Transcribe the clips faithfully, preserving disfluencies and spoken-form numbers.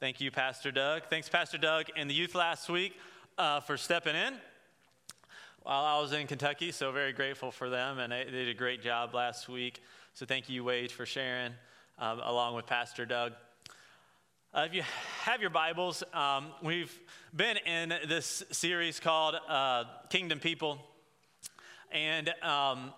Thank you, Pastor Doug. Thanks, Pastor Doug and the youth last week uh, for stepping in while I was in Kentucky, so very grateful for them, and they, they did a great job last week. So thank you, Wade, for sharing um, along with Pastor Doug. Uh, if you have your Bibles, um, we've been in this series called uh, Kingdom People, and um,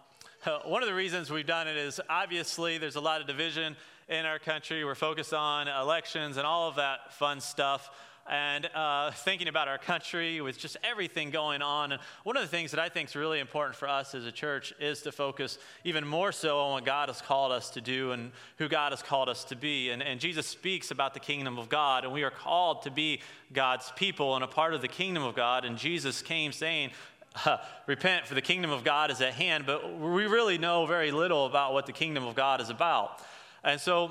one of the reasons we've done it is obviously there's a lot of division in our country. We're focused on elections and all of that fun stuff, and uh, thinking about our country with just everything going on. And one of the things that I think is really important for us as a church is to focus even more so on what God has called us to do and who God has called us to be. And, and Jesus speaks about the kingdom of God, and we are called to be God's people and a part of the kingdom of God. And Jesus came saying, Uh, repent, for the kingdom of God is at hand, but we really know very little about what the kingdom of God is about. And so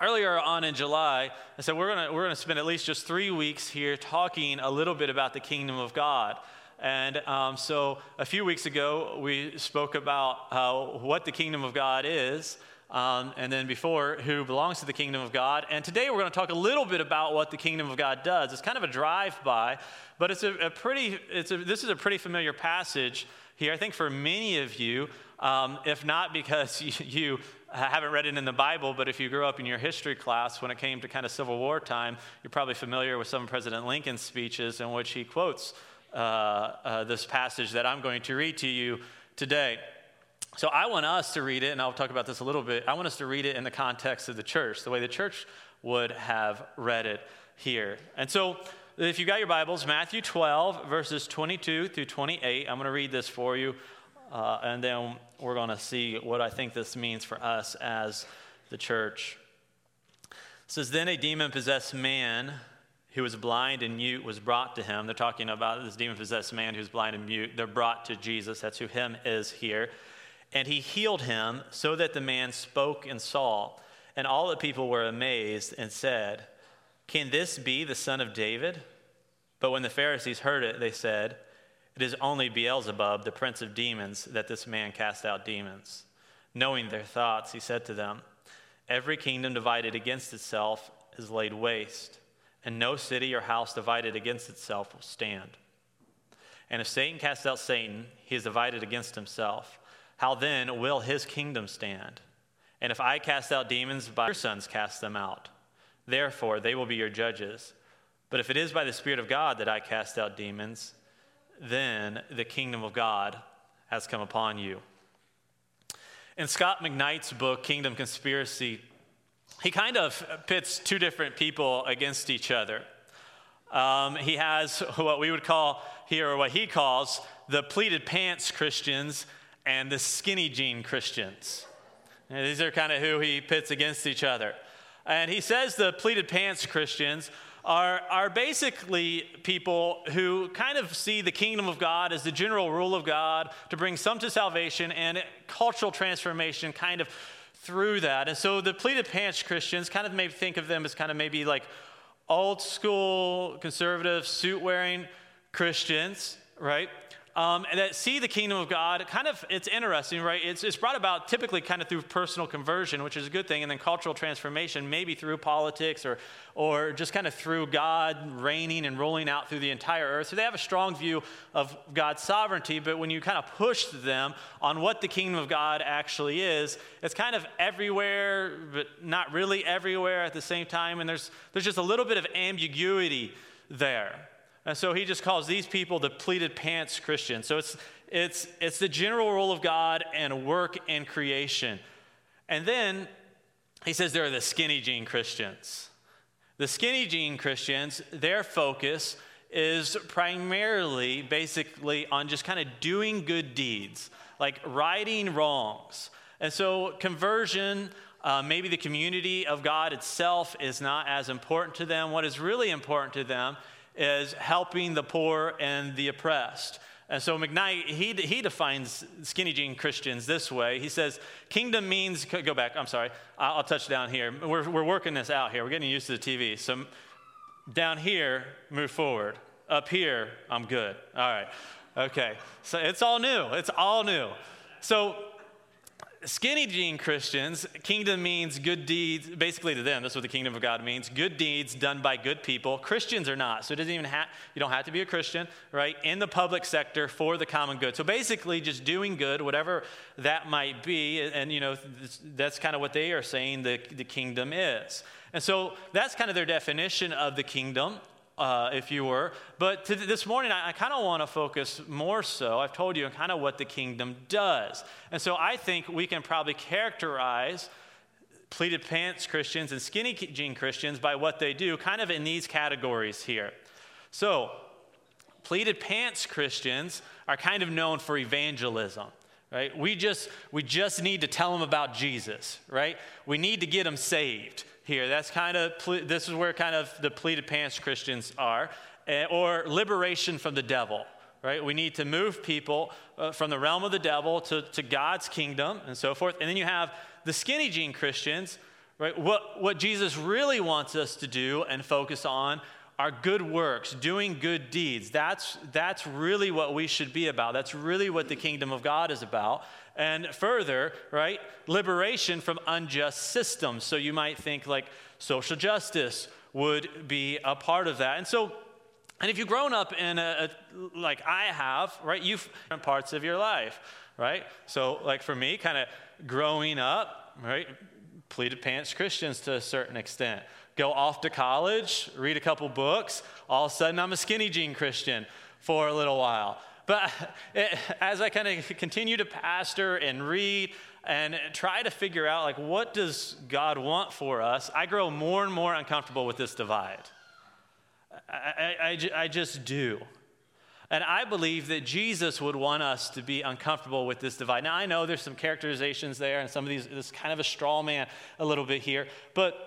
earlier on in July, I said we're gonna we're gonna spend at least just three weeks here talking a little bit about the kingdom of God. And um, so a few weeks ago, we spoke about uh, what the kingdom of God is, um, and then before, who belongs to the kingdom of God. And today we're going to talk a little bit about what the kingdom of God does. It's kind of a drive-by, but it's a, a pretty. It's a, this is a pretty familiar passage here, I think, for many of you, um, if not because you, you haven't read it in the Bible, but if you grew up in your history class when it came to kind of Civil War time, you're probably familiar with some of President Lincoln's speeches in which he quotes Uh, uh, this passage that I'm going to read to you today. So I want us to read it, and I'll talk about this a little bit. I want us to read it in the context of the church, the way the church would have read it here. And so if you got your Bibles, Matthew twelve, verses twenty-two through twenty-eight, I'm going to read this for you, uh, and then we're going to see what I think this means for us as the church. It says, "Then a demon-possessed man who was blind and mute was brought to him." They're talking about this demon-possessed man who's blind and mute. They're brought to Jesus. That's who him is here. "And he healed him so that the man spoke and saw. And all the people were amazed and said, 'Can this be the son of David?' But when the Pharisees heard it, they said, 'It is only Beelzebub, the prince of demons, that this man cast out demons.' Knowing their thoughts, he said to them, 'Every kingdom divided against itself is laid waste, and no city or house divided against itself will stand. And if Satan casts out Satan, he is divided against himself. How then will his kingdom stand? And if I cast out demons, by your sons cast them out. Therefore, they will be your judges. But if it is by the Spirit of God that I cast out demons, then the kingdom of God has come upon you.'" In Scott McKnight's book, Kingdom Conspiracy, he kind of pits two different people against each other. Um, he has what we would call here, or what he calls, the pleated pants Christians and the skinny jean Christians. And these are kind of who he pits against each other. And he says the pleated pants Christians are, are basically people who kind of see the kingdom of God as the general rule of God to bring some to salvation and cultural transformation kind of through that. And so the pleated pants Christians kind of maybe think of them as kind of maybe like old school conservative suit wearing Christians, right? Um, and that see the kingdom of God kind of, it's interesting, right? It's, it's brought about typically kind of through personal conversion, which is a good thing. And then cultural transformation, maybe through politics or, or just kind of through God reigning and rolling out through the entire earth. So they have a strong view of God's sovereignty, but when you kind of push them on what the kingdom of God actually is, it's kind of everywhere, but not really everywhere at the same time. And there's, there's just a little bit of ambiguity there. And so he just calls these people the pleated pants Christians. So it's it's it's the general rule of God and work and creation. And then he says there are the skinny jean Christians. The skinny jean Christians, their focus is primarily basically on just kind of doing good deeds, like righting wrongs. And so conversion, Uh, maybe the community of God itself is not as important to them. What is really important to them is helping the poor and the oppressed. And so McKnight, he he defines skinny jean Christians this way. He says, kingdom means, go back, I'm sorry, I'll, I'll touch down here. We're we're working this out here. We're getting used to the T V. So down here, move forward. Up here, I'm good. All right, okay. So it's all new. It's all new. So skinny jean Christians, kingdom means good deeds. Basically, to them, that's what the kingdom of God means: good deeds done by good people. Christians are not, so it doesn't even have. You don't have to be a Christian, right? In the public sector for the common good. So basically, just doing good, whatever that might be, and, and you know, that's kind of what they are saying the the kingdom is. And so that's kind of their definition of the kingdom. Uh, if you were. But to th- this morning, I, I kind of want to focus more so, I've told you, on kind of what the kingdom does. And so I think we can probably characterize pleated pants Christians and skinny jean Christians by what they do, kind of in these categories here. So pleated pants Christians are kind of known for evangelism. Right? We just we just need to tell them about Jesus, right? We need to get them saved here. That's kind of, this is where kind of the pleated pants Christians are, or liberation from the devil, right? We need to move people uh, from the realm of the devil to, to God's kingdom and so forth. And then you have the skinny jean Christians, right? What, what Jesus really wants us to do and focus on are good works, doing good deeds. That's that's really what we should be about. That's really what the kingdom of God is about. And further, right, liberation from unjust systems. So you might think like social justice would be a part of that. And so, and if you've grown up in a, a like I have, right, you've different parts of your life, right? So like for me, kind of growing up, right, pleated pants Christians to a certain extent. Go off to college, read a couple books, all of a sudden I'm a skinny jean Christian for a little while. But it, as I kind of continue to pastor and read and try to figure out, like, what does God want for us, I grow more and more uncomfortable with this divide. I, I, I, I just do. And I believe that Jesus would want us to be uncomfortable with this divide. Now, I know there's some characterizations there, and some of these, this is kind of a straw man a little bit here, but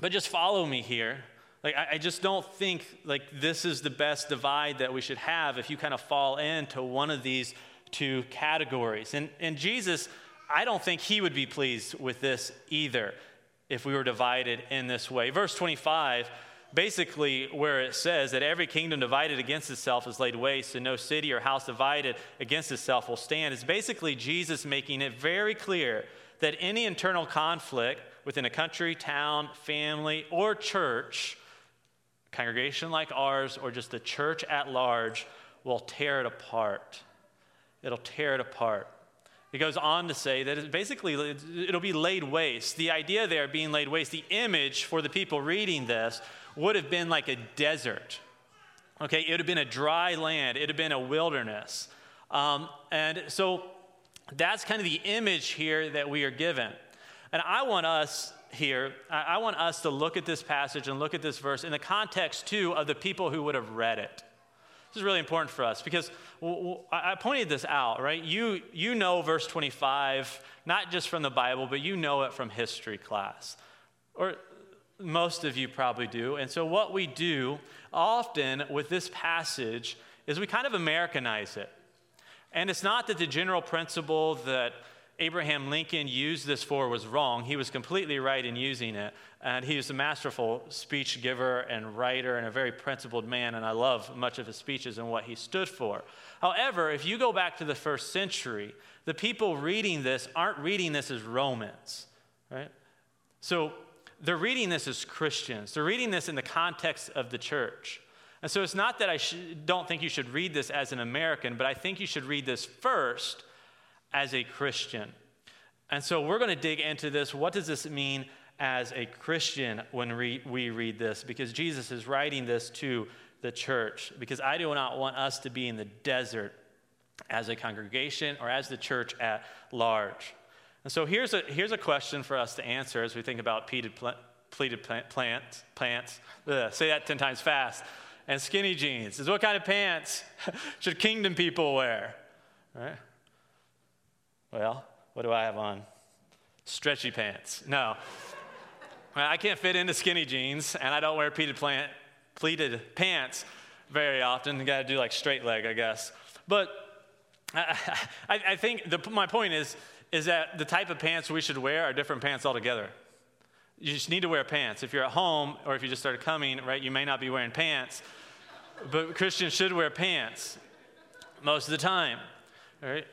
But just follow me here. Like, I, I just don't think like this is the best divide that we should have if you kind of fall into one of these two categories. And and Jesus, I don't think he would be pleased with this either if we were divided in this way. Verse twenty-five, basically where it says that every kingdom divided against itself is laid waste, and no city or house divided against itself will stand. It's basically Jesus making it very clear that any internal conflict within a country, town, family, or church, congregation like ours, or just the church at large, will tear it apart. It'll tear it apart. It goes on to say that it's basically, it'll be laid waste. The idea there being laid waste, the image for the people reading this would have been like a desert. Okay, it would have been a dry land. It would have been a wilderness. Um, and so that's kind of the image here that we are given. And I want us here, I want us to look at this passage and look at this verse in the context, too, of the people who would have read it. This is really important for us because I pointed this out, right? You you know verse twenty-five, not just from the Bible, but you know it from history class. Or most of you probably do. And so what we do often with this passage is we kind of Americanize it. And it's not that the general principle that Abraham Lincoln used this for was wrong. He was completely right in using it. And he was a masterful speech giver and writer and a very principled man. And I love much of his speeches and what he stood for. However, if you go back to the first century, the people reading this aren't reading this as Romans, right? So they're reading this as Christians. They're reading this in the context of the church. And so it's not that I sh- don't think you should read this as an American, but I think you should read this first as a Christian. And so we're going to dig into this. What does this mean as a Christian when re- we read this? Because Jesus is writing this to the church. Because I do not want us to be in the desert as a congregation or as the church at large. And so here's a here's a question for us to answer as we think about pleated, pl- pleated plant, plants. plants ugh, say that ten times fast. And skinny jeans. Is what kind of pants should kingdom people wear? Right? Well, what do I have on? Stretchy pants. No. I can't fit into skinny jeans, and I don't wear pleated, plant, pleated pants very often. You got to do like straight leg, I guess. But I, I, I think the, my point is, is that the type of pants we should wear are different pants altogether. You just need to wear pants. If you're at home or if you just started coming, right, you may not be wearing pants, but Christians should wear pants most of the time, all right?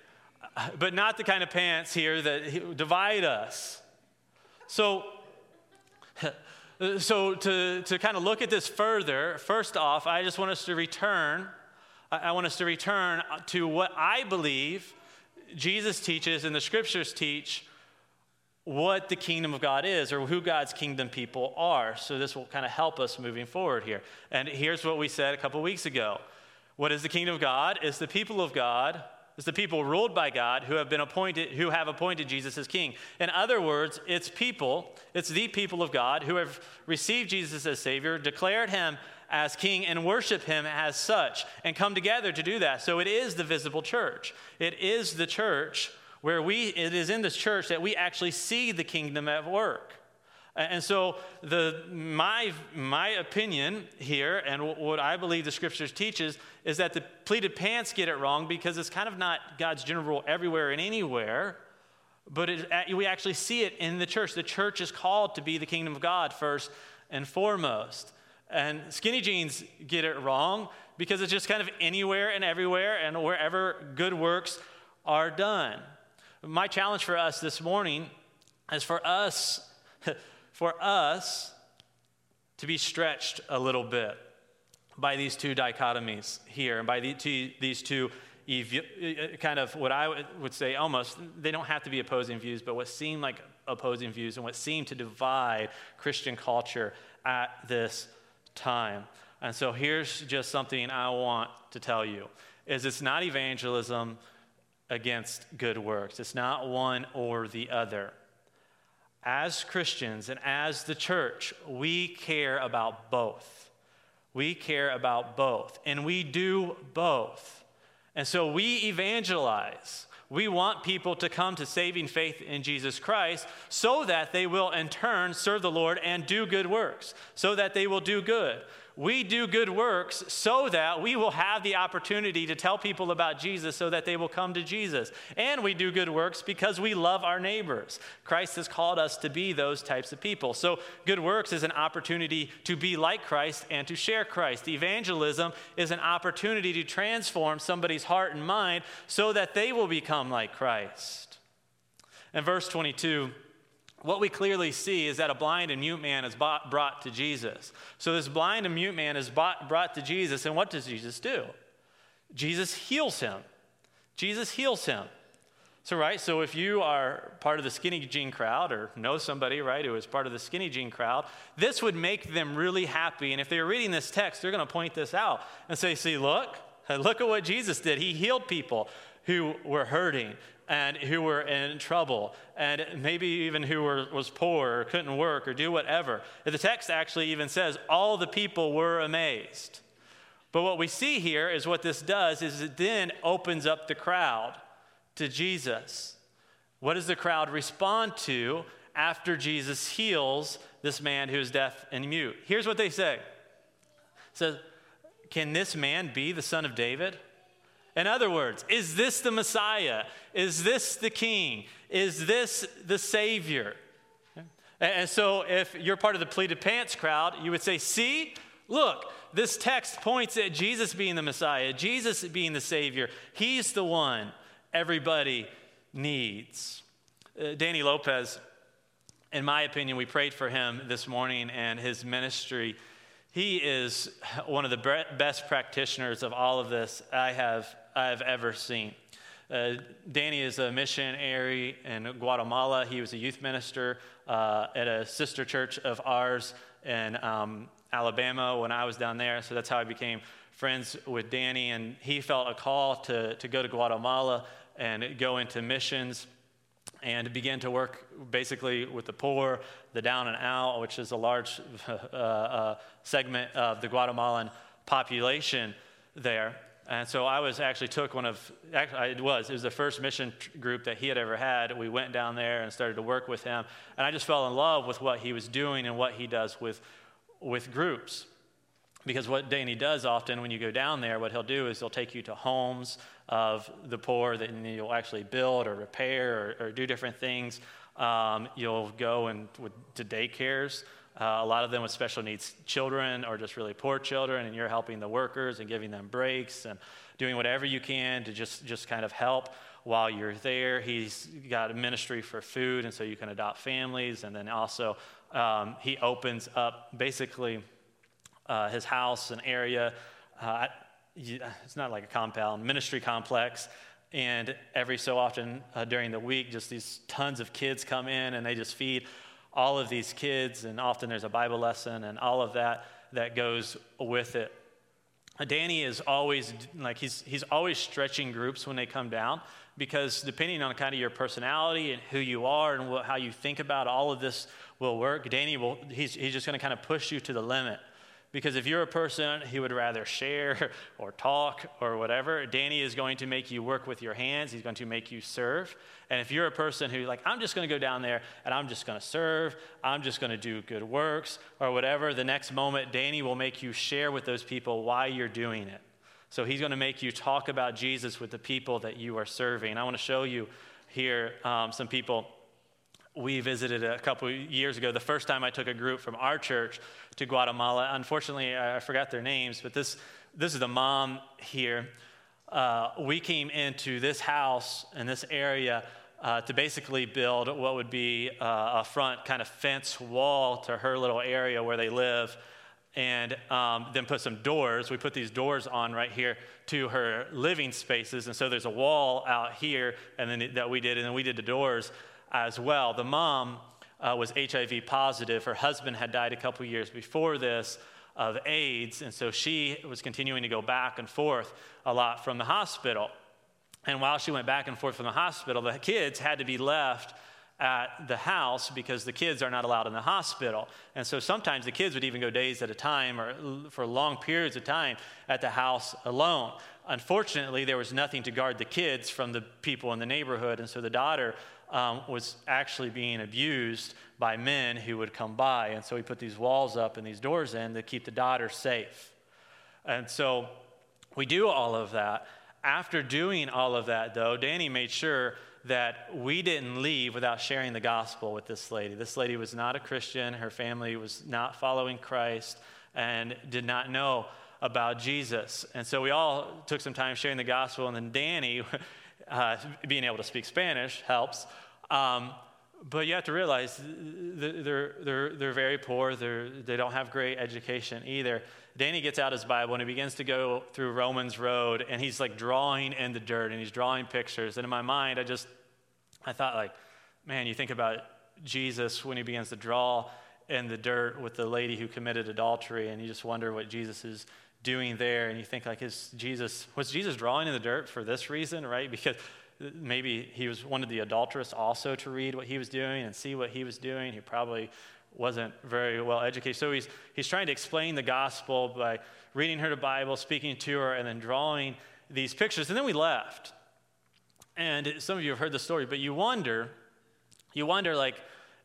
but not the kind of pants here that divide us. So, so to, to kind of look at this further, first off, I just want us to return, I want us to return to what I believe Jesus teaches and the scriptures teach what the kingdom of God is, or who God's kingdom people are. So this will kind of help us moving forward here. And here's what we said a couple weeks ago. What is the kingdom of God? It's the people of God. It's the people ruled by God who have been appointed, who have appointed Jesus as king. In other words, it's people, it's the people of God who have received Jesus as Savior, declared him as king, and worship him as such, and come together to do that. So it is the visible church. It is the church where we, it is in this church that we actually see the kingdom at work. And so the my my opinion here, and what I believe the scriptures teaches, is that the pleated pants get it wrong because it's kind of not God's general rule everywhere and anywhere, but it, we actually see it in the church. The church is called to be the kingdom of God first and foremost. And skinny jeans get it wrong because it's just kind of anywhere and everywhere and wherever good works are done. My challenge for us this morning is for us... for us to be stretched a little bit by these two dichotomies here, and by the two, these two kind of what I would say almost, they don't have to be opposing views, but what seem like opposing views and what seem to divide Christian culture at this time. And so here's just something I want to tell you, is it's not evangelism against good works. It's not one or the other. As Christians and as the church, we care about both. We care about both, and we do both. And so we evangelize. We want people to come to saving faith in Jesus Christ so that they will in turn serve the Lord and do good works, so that they will do good. We do good works so that we will have the opportunity to tell people about Jesus so that they will come to Jesus. And we do good works because we love our neighbors. Christ has called us to be those types of people. So good works is an opportunity to be like Christ and to share Christ. Evangelism is an opportunity to transform somebody's heart and mind so that they will become like Christ. In verse twenty-two, what we clearly see is that a blind and mute man is bought, brought to Jesus. So this blind and mute man is bought, brought to Jesus, and what does Jesus do? Jesus heals him. Jesus heals him. So, right, so if you are part of the skinny jean crowd or know somebody, right, who is part of the skinny jean crowd, this would make them really happy. And if they're reading this text, they're going to point this out and say, see, look, look at what Jesus did. He healed people who were hurting and who were in trouble, and maybe even who were, was poor or couldn't work or do whatever. The text actually even says, all the people were amazed. But what we see here is what this does is it then opens up the crowd to Jesus. What does the crowd respond to after Jesus heals this man who is deaf and mute? Here's what they say. It says, can this man be the son of David? In other words, is this the Messiah? Is this the King? Is this the Savior? And so if you're part of the pleated pants crowd, you would say, see, look, this text points at Jesus being the Messiah, Jesus being the Savior. He's the one everybody needs. Uh, Danny Lopez, in my opinion, we prayed for him this morning and his ministry. He is one of the best practitioners of all of this I have I've ever seen. Uh, Danny is a missionary in Guatemala. He was a youth minister uh, at a sister church of ours in um, Alabama when I was down there. So that's how I became friends with Danny. And he felt a call to, to go to Guatemala and go into missions and began to work basically with the poor, the down and out, which is a large uh, uh, segment of the Guatemalan population there. And so I was actually took one of, actually it was, it was the first mission group that he had ever had. We went down there and started to work with him. And I just fell in love with what he was doing and what he does with, with groups. Because what Danny does often when you go down there, what he'll do is he'll take you to homes of the poor that you'll actually build or repair or, or do different things. Um, you'll go and with, to daycares. Uh, a lot of them with special needs children or just really poor children, and you're helping the workers and giving them breaks and doing whatever you can to just, just kind of help. while you're there. He's got a ministry for food, and so you can adopt families. And then also um, he opens up basically uh, his house, an area. Uh, it's not like a compound, ministry complex. And every so often uh, during the week, just these tons of kids come in, and they just feed all of these kids. And often there's a Bible lesson and all of that that goes with it. Danny is always like he's he's always stretching groups when they come down, because depending on kind of your personality and who you are and what, how you think about all of this will work. Danny will he's he's just going to kind of push you to the limit, because if you're a person who would rather share or talk or whatever, Danny is going to make you work with your hands. He's going to make you serve. And if you're a person who like I'm just going to go down there and I'm just going to serve, I'm just going to do good works or whatever, the next moment Danny will make you share with those people why you're doing it. So he's going to make you talk about Jesus with the people that you are serving. And I want to show you here um, some people we visited a couple years ago. The first time I took a group from our church to Guatemala. Unfortunately, I forgot their names, but this this is the mom here. Uh, we came into this house in this area uh, to basically build what would be uh, a front kind of fence wall to her little area where they live, and um, then put some doors. We put these doors on right here to her living spaces, and so there's a wall out here and then that we did, and then we did the doors as well. The mom uh, was H I V positive. Her husband had died a couple years before this of AIDS, and so she was continuing to go back and forth a lot from the hospital. And while she went back and forth from the hospital, the kids had to be left at the house because the kids are not allowed in the hospital. And so sometimes the kids would even go days at a time or for long periods of time at the house alone. Unfortunately, there was nothing to guard the kids from the people in the neighborhood, and so the daughter Um, was actually being abused by men who would come by. And so he put these walls up and these doors in to keep the daughter safe. And so we do all of that. After doing all of that, though, Danny made sure that we didn't leave without sharing the gospel with this lady. This lady was not a Christian. Her family was not following Christ and did not know about Jesus. And so we all took some time sharing the gospel, and then Danny... Uh, being able to speak Spanish helps, um, but you have to realize they're they're they're very poor. They're they don't have great education either. Danny gets out his Bible and he begins to go through Romans Road, and he's like drawing in the dirt and he's drawing pictures. And in my mind, I just I thought like, man, you think about Jesus when he begins to draw in the dirt with the lady who committed adultery, and you just wonder what Jesus is doing there, and you think like, is Jesus, was Jesus drawing in the dirt for this reason, right? Because maybe he was wanted the adulteress also to read what he was doing and see what he was doing. He probably wasn't very well educated. So he's he's trying to explain the gospel by reading her the Bible, speaking to her, and then drawing these pictures. And then we left. And some of you have heard the story, but you wonder, you wonder like,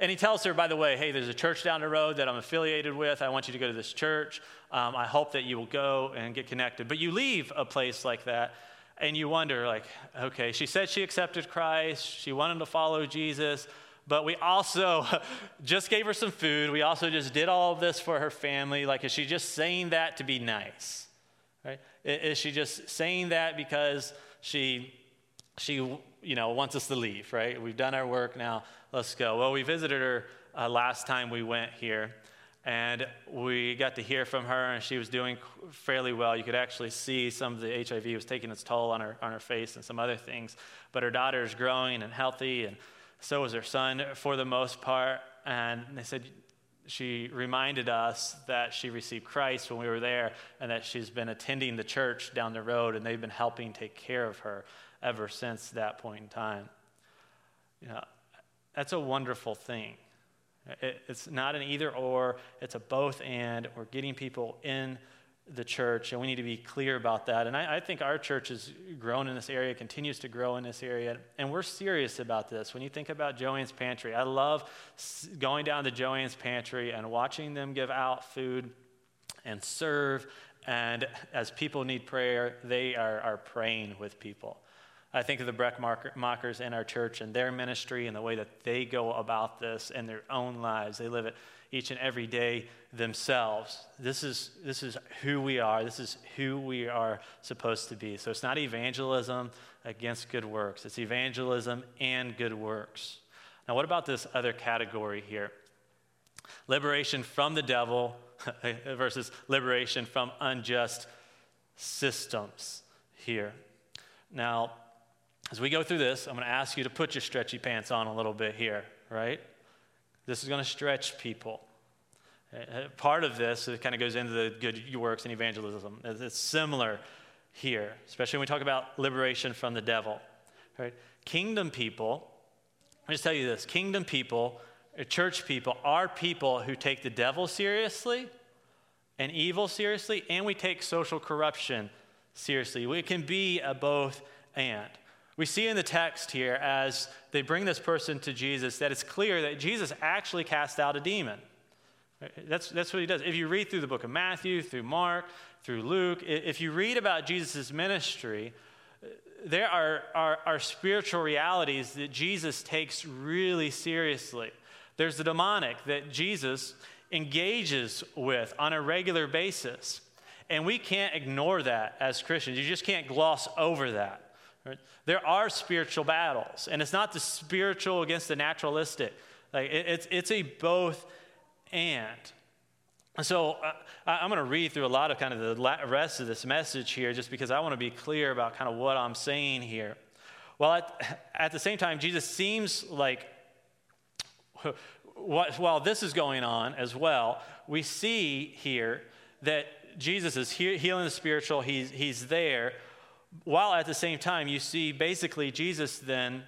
and he tells her, by the way, hey, there's a church down the road that I'm affiliated with. I want you to go to this church. Um, I hope that you will go and get connected. But you leave a place like that, and you wonder, like, okay, she said she accepted Christ. She wanted to follow Jesus. But we also just gave her some food. We also just did all of this for her family. Like, is she just saying that to be nice? Right? Is she just saying that because she... she you know, wants us to leave, right? We've done our work now, let's go. Well, we visited her uh, last time we went here, and we got to hear from her, and she was doing fairly well. You could actually see some of the H I V was taking its toll on her on her face and some other things, but her daughter is growing and healthy, and so is her son for the most part. And they said she reminded us that she received Christ when we were there, and that she's been attending the church down the road, and they've been helping take care of her ever since that point in time. You know, that's a wonderful thing. It, it's not an either or, it's a both and, or getting people in the church, and we need to be clear about that. And I, I think our church has grown in this area, continues to grow in this area, and we're serious about this. When you think about Joanne's Pantry, I love going down to Joanne's Pantry and watching them give out food and serve, and as people need prayer, they are, are praying with people. I think of the Breckmarkers in our church and their ministry and the way that they go about this in their own lives. They live it each and every day themselves. This is this is who we are. This is who we are supposed to be. So it's not evangelism against good works. It's evangelism and good works. Now, what about this other category here? Liberation from the devil versus liberation from unjust systems here. Now, as we go through this, I'm going to ask you to put your stretchy pants on a little bit here, right? This is going to stretch people. Part of this, it kind of goes into the good works and evangelism. It's similar here, especially when we talk about liberation from the devil, right? Kingdom people, let me just tell you this, kingdom people, church people, are people who take the devil seriously and evil seriously, and we take social corruption seriously. We can be a both and. We see in the text here as they bring this person to Jesus that it's clear that Jesus actually cast out a demon. That's, that's what he does. If you read through the book of Matthew, through Mark, through Luke, if you read about Jesus' ministry, there are, are, are spiritual realities that Jesus takes really seriously. There's the demonic that Jesus engages with on a regular basis. And we can't ignore that as Christians. You just can't gloss over that. Right? There are spiritual battles, and it's not the spiritual against the naturalistic. Like it, it's it's a both and. And so uh, I'm going to read through a lot of kind of the la- rest of this message here, just because I want to be clear about kind of what I'm saying here. Well, at, at the same time, Jesus seems like what, while this is going on as well, we see here that Jesus is he- healing the spiritual. He's he's there. While at the same time, you see basically Jesus then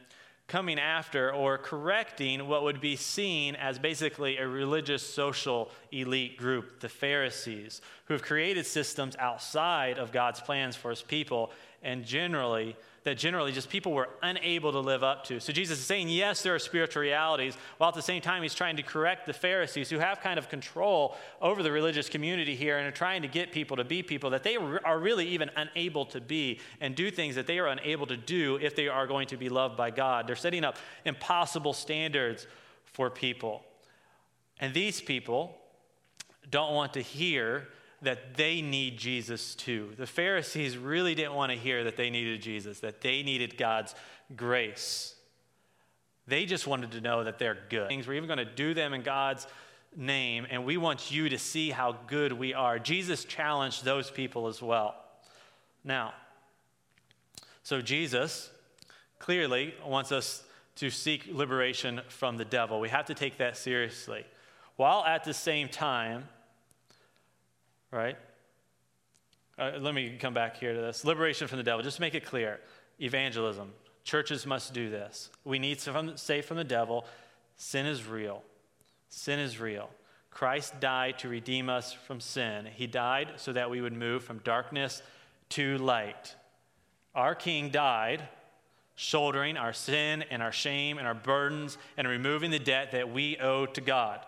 coming after or correcting what would be seen as basically a religious social elite group, the Pharisees, who have created systems outside of God's plans for his people, and generally, that generally just people were unable to live up to. So Jesus is saying, yes, there are spiritual realities, while at the same time he's trying to correct the Pharisees who have kind of control over the religious community here and are trying to get people to be people that they are really even unable to be and do things that they are unable to do if they are going to be loved by God. They're setting up impossible standards for people. And these people don't want to hear that they need Jesus too. The Pharisees really didn't want to hear that they needed Jesus, that they needed God's grace. They just wanted to know that they're good. Things we're even going to do them in God's name, and we want you to see how good we are. Jesus challenged those people as well. Now, so Jesus clearly wants us to seek liberation from the devil. We have to take that seriously, while at the same time, right? Uh, let me come back here to this. Liberation from the devil. Just make it clear. Evangelism. Churches must do this. We need to stay from the devil. Sin is real. Sin is real. Christ died to redeem us from sin. He died so that we would move from darkness to light. Our King died shouldering our sin and our shame and our burdens and removing the debt that we owe to God.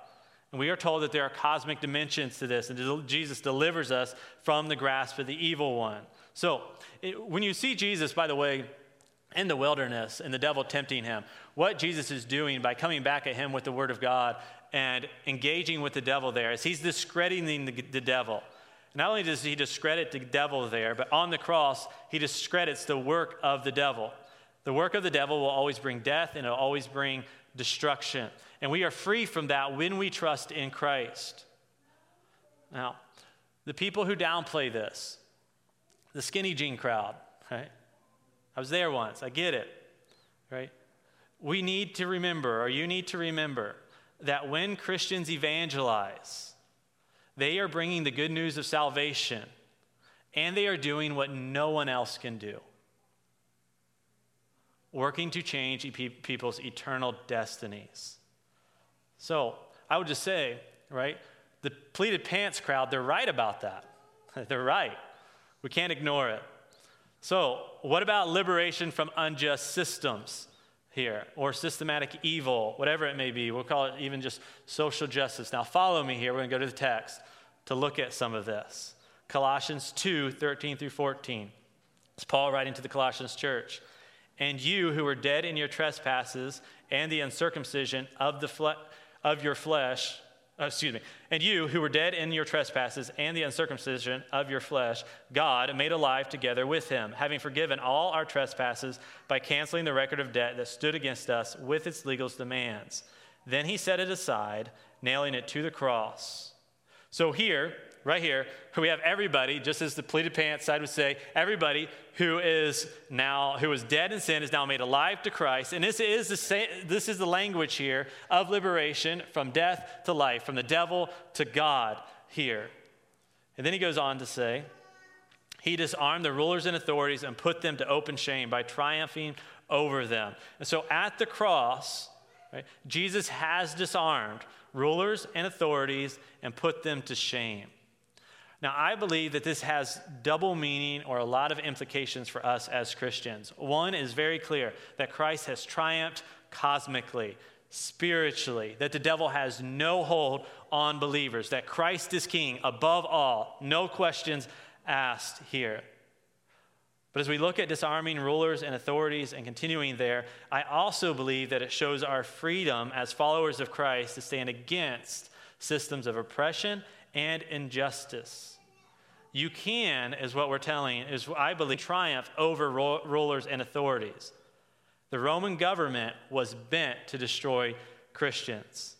And we are told that there are cosmic dimensions to this, and Jesus delivers us from the grasp of the evil one. So it, when you see Jesus, by the way, in the wilderness and the devil tempting him, what Jesus is doing by coming back at him with the word of God and engaging with the devil there is he's discrediting the, the devil. Not only does he discredit the devil there, but on the cross, he discredits the work of the devil. The work of the devil will always bring death, and it'll always bring destruction. And we are free from that when we trust in Christ. Now, the people who downplay this, the skinny jean crowd, right? I was there once. I get it, right? We need to remember, or you need to remember, that when Christians evangelize, they are bringing the good news of salvation, and they are doing what no one else can do. Working to change people's eternal destinies. So I would just say, right, the pleated pants crowd, they're right about that. They're right. We can't ignore it. So what about liberation from unjust systems here, or systematic evil, whatever it may be? We'll call it even just social justice. Now follow me here. We're going to go to the text to look at some of this. Colossians two, thirteen through fourteen. It's Paul writing to the Colossians church. And you who were dead in your trespasses and the uncircumcision of the fle- of your flesh, uh, excuse me, and you who were dead in your trespasses and the uncircumcision of your flesh, God made alive together with him, having forgiven all our trespasses by canceling the record of debt that stood against us with its legal demands. Then he set it aside, nailing it to the cross. So here, right here, we have everybody, just as the pleated pants side would say, everybody who is now, who is dead in sin is now made alive to Christ. And this is the same, this is the language here of liberation from death to life, from the devil to God here. And then he goes on to say, he disarmed the rulers and authorities and put them to open shame by triumphing over them. And so at the cross, right, Jesus has disarmed rulers and authorities and put them to shame. Now, I believe that this has double meaning or a lot of implications for us as Christians. One is very clear, that Christ has triumphed cosmically, spiritually, that the devil has no hold on believers, that Christ is king above all, no questions asked here. But as we look at disarming rulers and authorities and continuing there, I also believe that it shows our freedom as followers of Christ to stand against systems of oppression and injustice. You can, is what we're telling, is I believe, triumph over ro- rulers and authorities. The Roman government was bent to destroy Christians.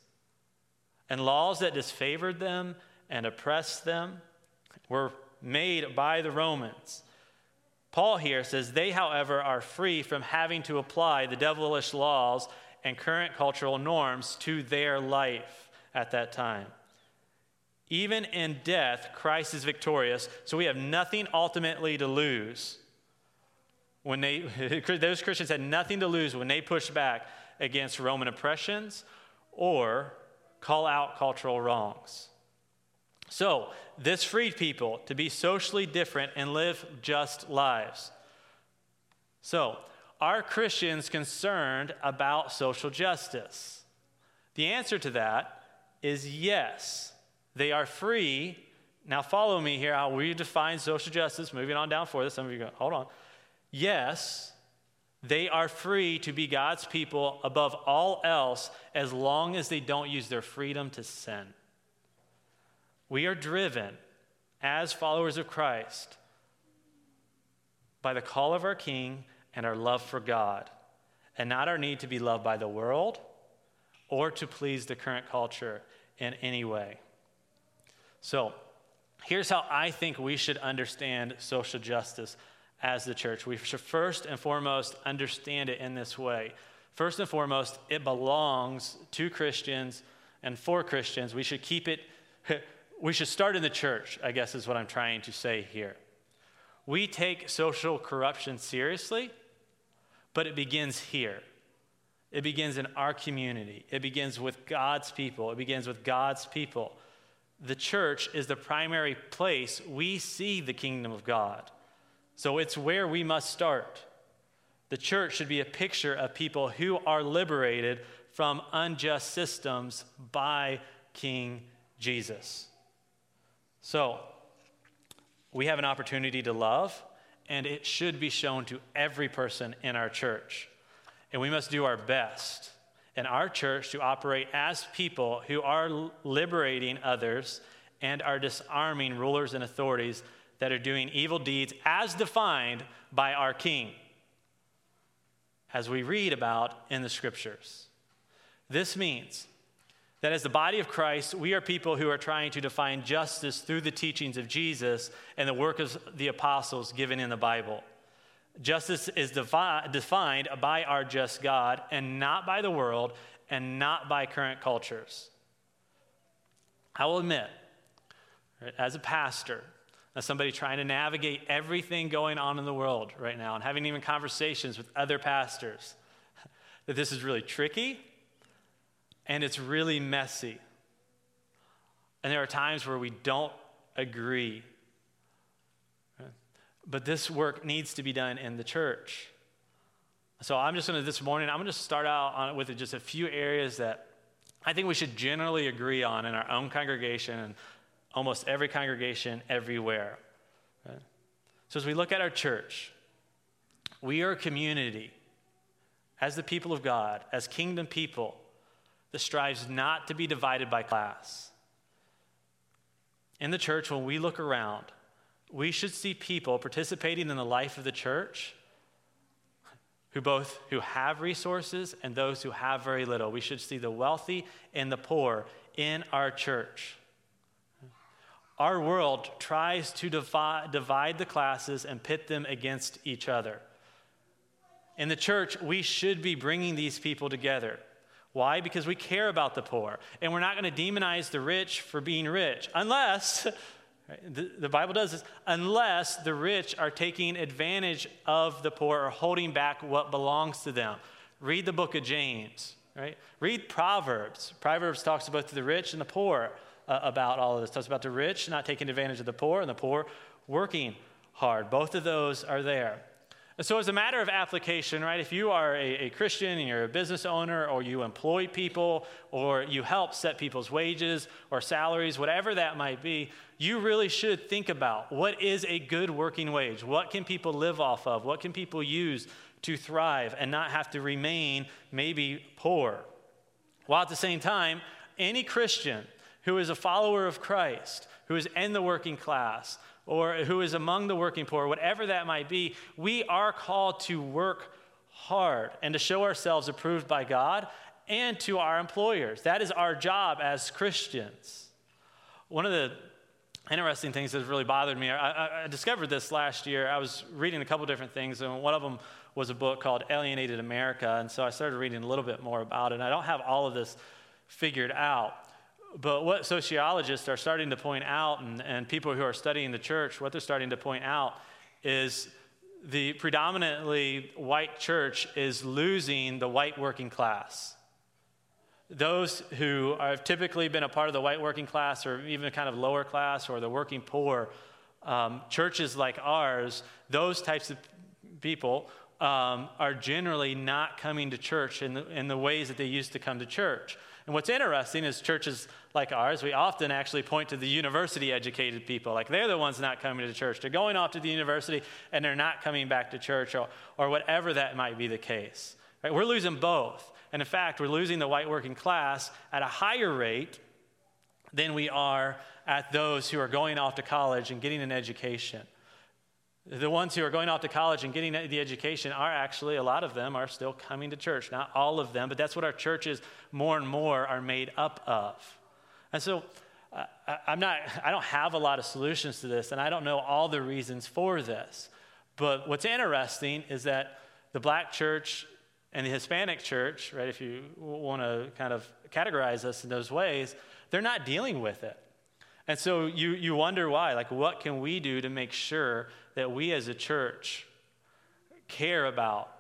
And laws that disfavored them and oppressed them were made by the Romans. Paul here says, they, however, are free from having to apply the devilish laws and current cultural norms to their life at that time. Even in death, Christ is victorious, so we have nothing ultimately to lose. When they, those Christians had nothing to lose when they pushed back against Roman oppressions or call out cultural wrongs. So this freed people to be socially different and live just lives. So are Christians concerned about social justice? The answer to that is yes. They are free. Now follow me here, how we define social justice. Moving on down for this. Some of you go, hold on. Yes, they are free to be God's people above all else as long as they don't use their freedom to sin. We are driven as followers of Christ by the call of our King and our love for God, and not our need to be loved by the world or to please the current culture in any way. So here's how I think we should understand social justice as the church. We should first and foremost understand it in this way. First and foremost, it belongs to Christians and for Christians. We should keep it, we should start in the church, I guess is what I'm trying to say here. We take social corruption seriously, but it begins here. It begins in our community. It begins with God's people. It begins with God's people. The church is the primary place we see the kingdom of God. So it's where we must start. The church should be a picture of people who are liberated from unjust systems by King Jesus. So we have an opportunity to love, and it should be shown to every person in our church. And we must do our best in our church to operate as people who are liberating others and are disarming rulers and authorities that are doing evil deeds as defined by our King, as we read about in the scriptures. This means that as the body of Christ, we are people who are trying to define justice through the teachings of Jesus and the work of the apostles given in the Bible. Justice is defi- defined by our just God and not by the world and not by current cultures. I will admit, as a pastor, as somebody trying to navigate everything going on in the world right now and having even conversations with other pastors, that this is really tricky and it's really messy. And there are times where we don't agree. But this work needs to be done in the church. So I'm just going to, this morning, I'm going to start out on, with just a few areas that I think we should generally agree on in our own congregation and almost every congregation everywhere. Right? So as we look at our church, we are a community as the people of God, as kingdom people, that strives not to be divided by class. In the church, when we look around, we should see people participating in the life of the church who both who have resources and those who have very little. We should see the wealthy and the poor in our church. Our world tries to divide, divide the classes and pit them against each other. In the church, we should be bringing these people together. Why? Because we care about the poor, and we're not going to demonize the rich for being rich, unless, the, the Bible does this, unless the rich are taking advantage of the poor or holding back what belongs to them. Read the book of James, right? Read Proverbs. Proverbs talks about the rich and the poor. Uh, about all of this. It talks about the rich not taking advantage of the poor and the poor working hard. Both of those are there. And so as a matter of application, right, if you are a, a Christian and you're a business owner or you employ people or you help set people's wages or salaries, whatever that might be, you really should think about what is a good working wage? What can people live off of? What can people use to thrive and not have to remain maybe poor? While at the same time, any Christian who is a follower of Christ, who is in the working class, or who is among the working poor, whatever that might be, we are called to work hard and to show ourselves approved by God and to our employers. That is our job as Christians. One of the interesting things that has really bothered me, I, I, I discovered this last year. I was reading a couple different things, and one of them was a book called Alienated America, and so I started reading a little bit more about it, and I don't have all of this figured out. But what sociologists are starting to point out, and, and people who are studying the church, what they're starting to point out is the predominantly white church is losing the white working class. Those who are, have typically been a part of the white working class or even kind of lower class or the working poor, um, churches like ours, those types of people um, are generally not coming to church in the, in the ways that they used to come to church. And what's interesting is churches like ours, we often actually point to the university-educated people. Like, they're the ones not coming to church. They're going off to the university, and they're not coming back to church or, or whatever that might be the case. Right? We're losing both. And, in fact, we're losing the white working class at a higher rate than we are at those who are going off to college and getting an education. The ones who are going off to college and getting the education are actually, a lot of them are still coming to church. Not all of them, but that's what our churches more and more are made up of. And so uh, I, I'm not, I don't have a lot of solutions to this, and I don't know all the reasons for this. But what's interesting is that the black church and the Hispanic church, right, if you want to kind of categorize us in those ways, they're not dealing with it. And so you you wonder why. Like, what can we do to make sure that we as a church care about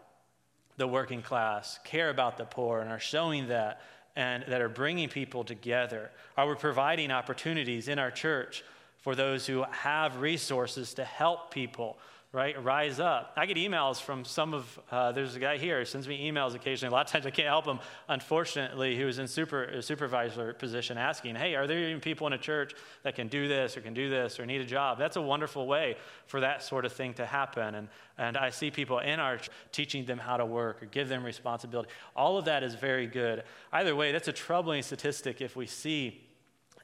the working class, care about the poor, and are showing that, and that are bringing people together? Are we providing opportunities in our church for those who have resources to help people, right, rise up? I get emails from some of, uh, there's a guy here who sends me emails occasionally. A lot of times I can't help him, unfortunately, who is in super, a supervisor position asking, hey, are there even people in a church that can do this or can do this or need a job? That's a wonderful way for that sort of thing to happen. And, and I see people in our church teaching them how to work or give them responsibility. All of that is very good. Either way, that's a troubling statistic if we see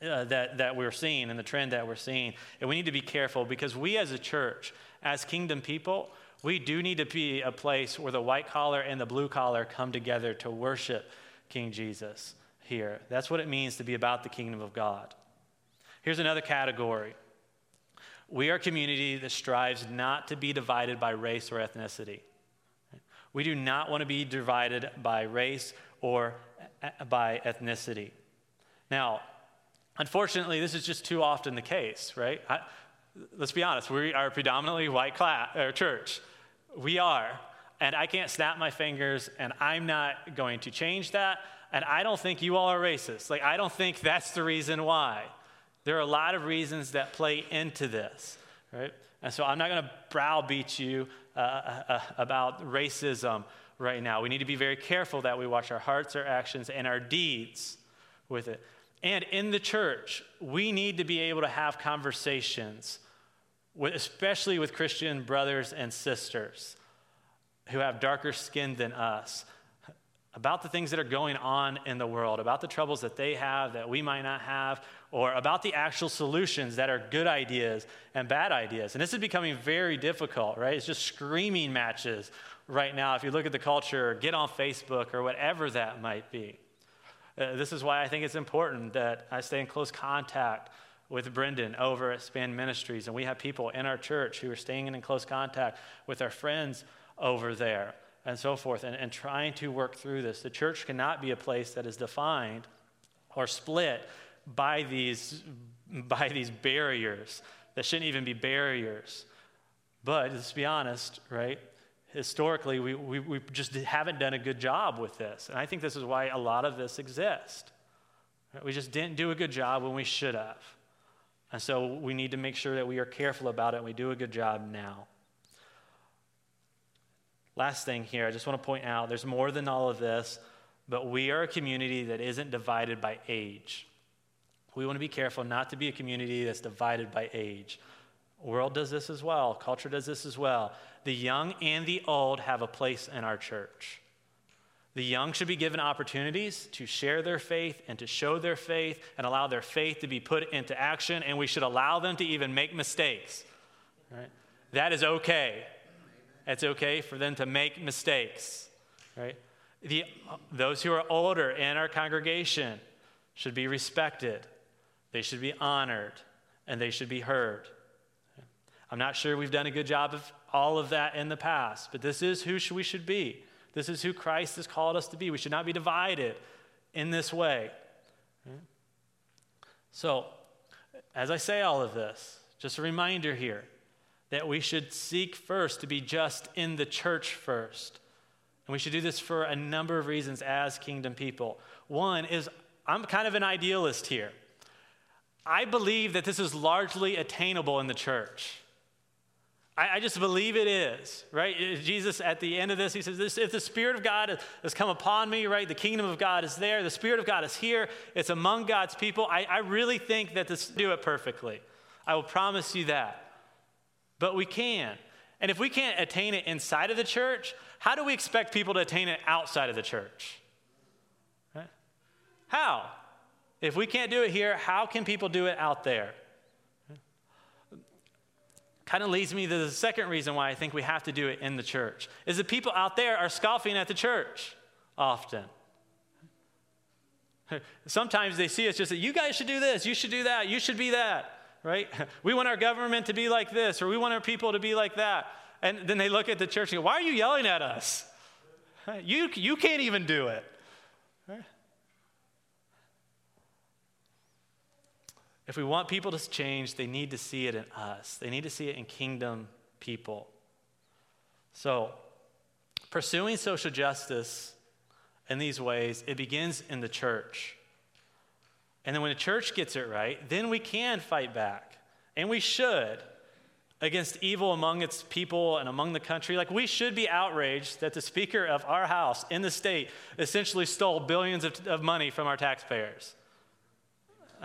Uh, that, that we're seeing and the trend that we're seeing. And we need to be careful because we as a church, as kingdom people, we do need to be a place where the white collar and the blue collar come together to worship King Jesus here. That's what it means to be about the kingdom of God. Here's another category. We are a community that strives not to be divided by race or ethnicity. We do not want to be divided by race or by ethnicity. Now, unfortunately, this is just too often the case, right? I, let's be honest. We are predominantly white class, or church. We are. And I can't snap my fingers, and I'm not going to change that. And I don't think you all are racist. Like, I don't think that's the reason why. There are a lot of reasons that play into this, right? And so I'm not going to browbeat you uh, uh, about racism right now. We need to be very careful that we watch our hearts, our actions, and our deeds with it. And in the church, we need to be able to have conversations, with, especially with Christian brothers and sisters who have darker skin than us, about the things that are going on in the world, about the troubles that they have that we might not have, or about the actual solutions that are good ideas and bad ideas. And this is becoming very difficult, right? It's just screaming matches right now. If you look at the culture, or get on Facebook or whatever that might be. Uh, this is why I think it's important that I stay in close contact with Brendan over at Span Ministries. And we have people in our church who are staying in close contact with our friends over there, and so forth, and, and trying to work through this. The church cannot be a place that is defined or split by these, by these barriers that shouldn't even be barriers. But let's be honest, right? Historically, we, we, we just haven't done a good job with this. And I think this is why a lot of this exists. We just didn't do a good job when we should have. And so we need to make sure that we are careful about it and we do a good job now. Last thing here, I just want to point out, there's more than all of this, but we are a community that isn't divided by age. We want to be careful not to be a community that's divided by age. The world does this as well. Culture does this as well. The young and the old have a place in our church. The young should be given opportunities to share their faith and to show their faith and allow their faith to be put into action, and we should allow them to even make mistakes. Right? That is okay. It's okay for them to make mistakes. Right? The, those who are older in our congregation should be respected. They should be honored, and they should be heard. I'm not sure we've done a good job of all of that in the past, but this is who we should be. This is who Christ has called us to be. We should not be divided in this way. So, as I say all of this, just a reminder here that we should seek first to be just in the church first. And we should do this for a number of reasons as kingdom people. One is, I'm kind of an idealist here. I believe that this is largely attainable in the church. I, I just believe it is, right? Jesus, at the end of this, he says, this, if the Spirit of God has come upon me, right, the kingdom of God is there, the Spirit of God is here, it's among God's people. I, I really think that this do it perfectly. I will promise you that. But we can. And if we can't attain it inside of the church, how do we expect people to attain it outside of the church? Right? How? If we can't do it here, how can people do it out there? Kind of leads me to the second reason why I think we have to do it in the church, is that people out there are scoffing at the church often. Sometimes they see us just that you guys should do this, you should do that, you should be that, right? We want our government to be like this, or we want our people to be like that. And then they look at the church and go, why are you yelling at us? You, you can't even do it. If we want people to change, they need to see it in us. They need to see it in kingdom people. So, pursuing social justice in these ways, it begins in the church. And then when the church gets it right, then we can fight back. And we should against evil among its people and among the country. Like, we should be outraged that the Speaker of our house in the state essentially stole billions of, of money from our taxpayers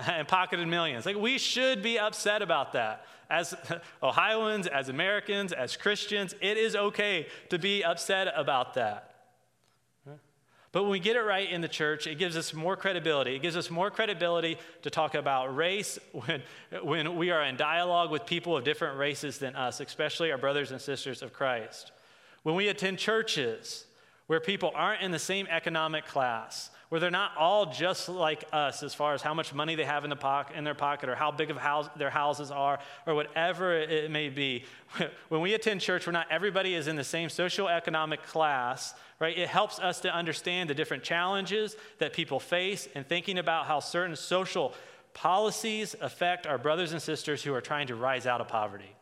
and pocketed millions. Like, we should be upset about that. As Ohioans, as Americans, as Christians, it is okay to be upset about that. But when we get it right in the church, it gives us more credibility. It gives us more credibility to talk about race when, when we are in dialogue with people of different races than us, especially our brothers and sisters of Christ. When we attend churches where people aren't in the same economic class, where they're not all just like us as far as how much money they have in, the poc- in their pocket or how big of house- their houses are or whatever it may be. When we attend church where not everybody is in the same socioeconomic class, right, it helps us to understand the different challenges that people face and thinking about how certain social policies affect our brothers and sisters who are trying to rise out of poverty.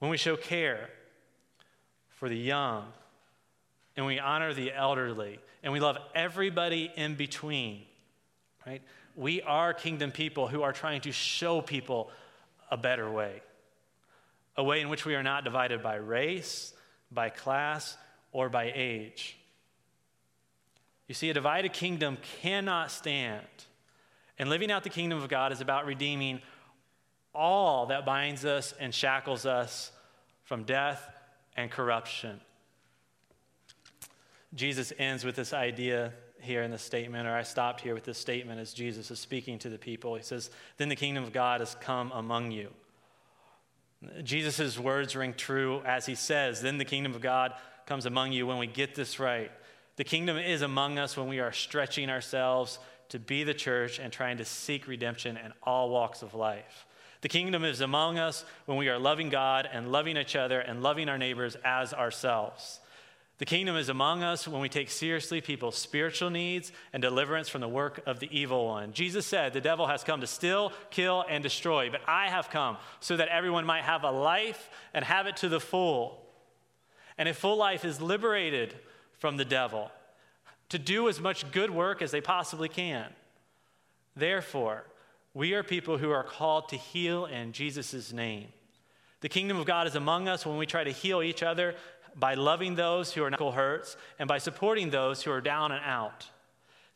When we show care for the young, and we honor the elderly, and we love everybody in between, right? We are kingdom people who are trying to show people a better way, a way in which we are not divided by race, by class, or by age. You see, a divided kingdom cannot stand, and living out the kingdom of God is about redeeming all that binds us and shackles us from death and corruption. Jesus ends with this idea here in the statement, or I stopped here with this statement as Jesus is speaking to the people. He says, then the kingdom of God has come among you. Jesus' words ring true as he says, then the kingdom of God comes among you when we get this right. The kingdom is among us when we are stretching ourselves to be the church and trying to seek redemption in all walks of life. The kingdom is among us when we are loving God and loving each other and loving our neighbors as ourselves. The kingdom is among us when we take seriously people's spiritual needs and deliverance from the work of the evil one. Jesus said, the devil has come to steal, kill, and destroy, but I have come so that everyone might have a life and have it to the full. And a full life is liberated from the devil to do as much good work as they possibly can. Therefore, we are people who are called to heal in Jesus' name. The kingdom of God is among us when we try to heal each other by loving those who are knuckle hurts and by supporting those who are down and out.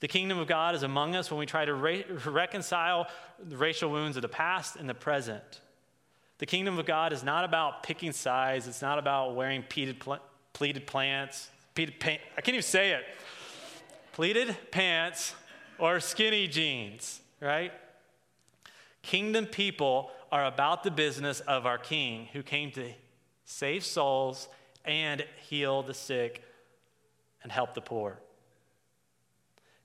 The kingdom of God is among us when we try to re- reconcile the racial wounds of the past and the present. The kingdom of God is not about picking sides. It's not about wearing pleated, pl- pleated plants. Pleated pa- I can't even say it. Pleated pants or skinny jeans, right? Kingdom people are about the business of our King who came to save souls and heal the sick, and help the poor.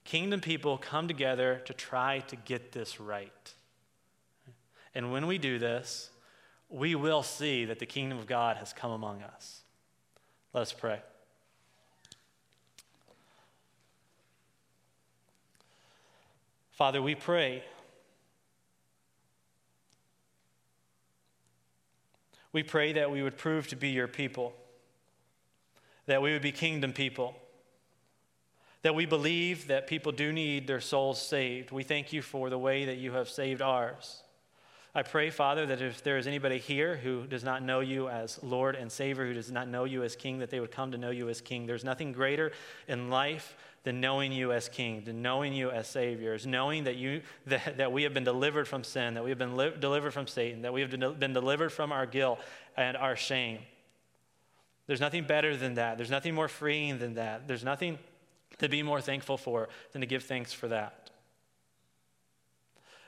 Kingdom people come together to try to get this right. And when we do this, we will see that the kingdom of God has come among us. Let's pray. Father, we pray. We pray that we would prove to be your people, that we would be kingdom people, that we believe that people do need their souls saved. We thank you for the way that you have saved ours. I pray, Father, that if there is anybody here who does not know you as Lord and Savior, who does not know you as King, that they would come to know you as King. There's nothing greater in life than knowing you as King, than knowing you as Savior, is knowing that you that, that we have been delivered from sin, that we have been li- delivered from Satan, that we have de- been delivered from our guilt and our shame. There's nothing better than that. There's nothing more freeing than that. There's nothing to be more thankful for than to give thanks for that.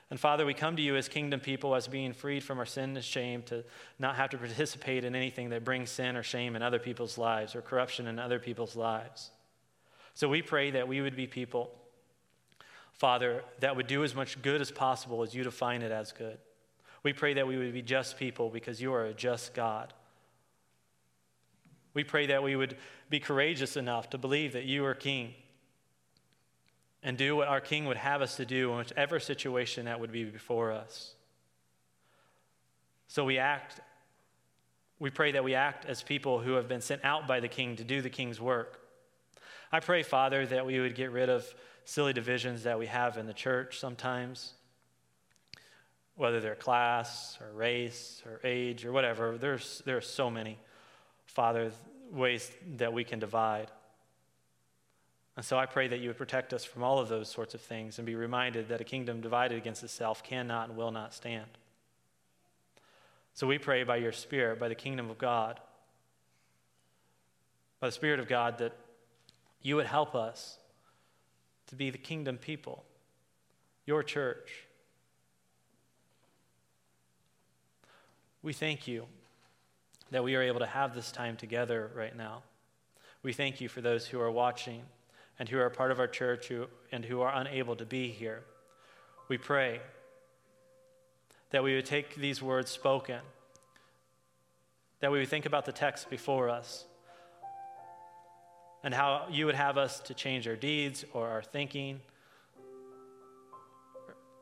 And Father, we come to you as kingdom people, as being freed from our sin and shame, to not have to participate in anything that brings sin or shame in other people's lives or corruption in other people's lives. So we pray that we would be people, Father, that would do as much good as possible as you define it as good. We pray that we would be just people because you are a just God. We pray that we would be courageous enough to believe that you are King and do what our King would have us to do in whichever situation that would be before us. So we act, we pray that we act as people who have been sent out by the King to do the King's work. I pray, Father, that we would get rid of silly divisions that we have in the church sometimes, whether they're class or race or age or whatever. There's, there are so many, Father, ways that we can divide. And so I pray that you would protect us from all of those sorts of things and be reminded that a kingdom divided against itself cannot and will not stand. So we pray by your Spirit, by the kingdom of God, by the Spirit of God, that you would help us to be the kingdom people, your church. We thank you that we are able to have this time together right now. We thank you for those who are watching and who are part of our church who, and who are unable to be here. We pray that we would take these words spoken, that we would think about the text before us and how you would have us to change our deeds or our thinking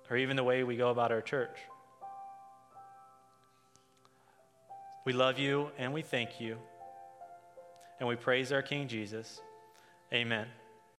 or even the way we go about our church. We love you and we thank you and we praise our King Jesus. Amen.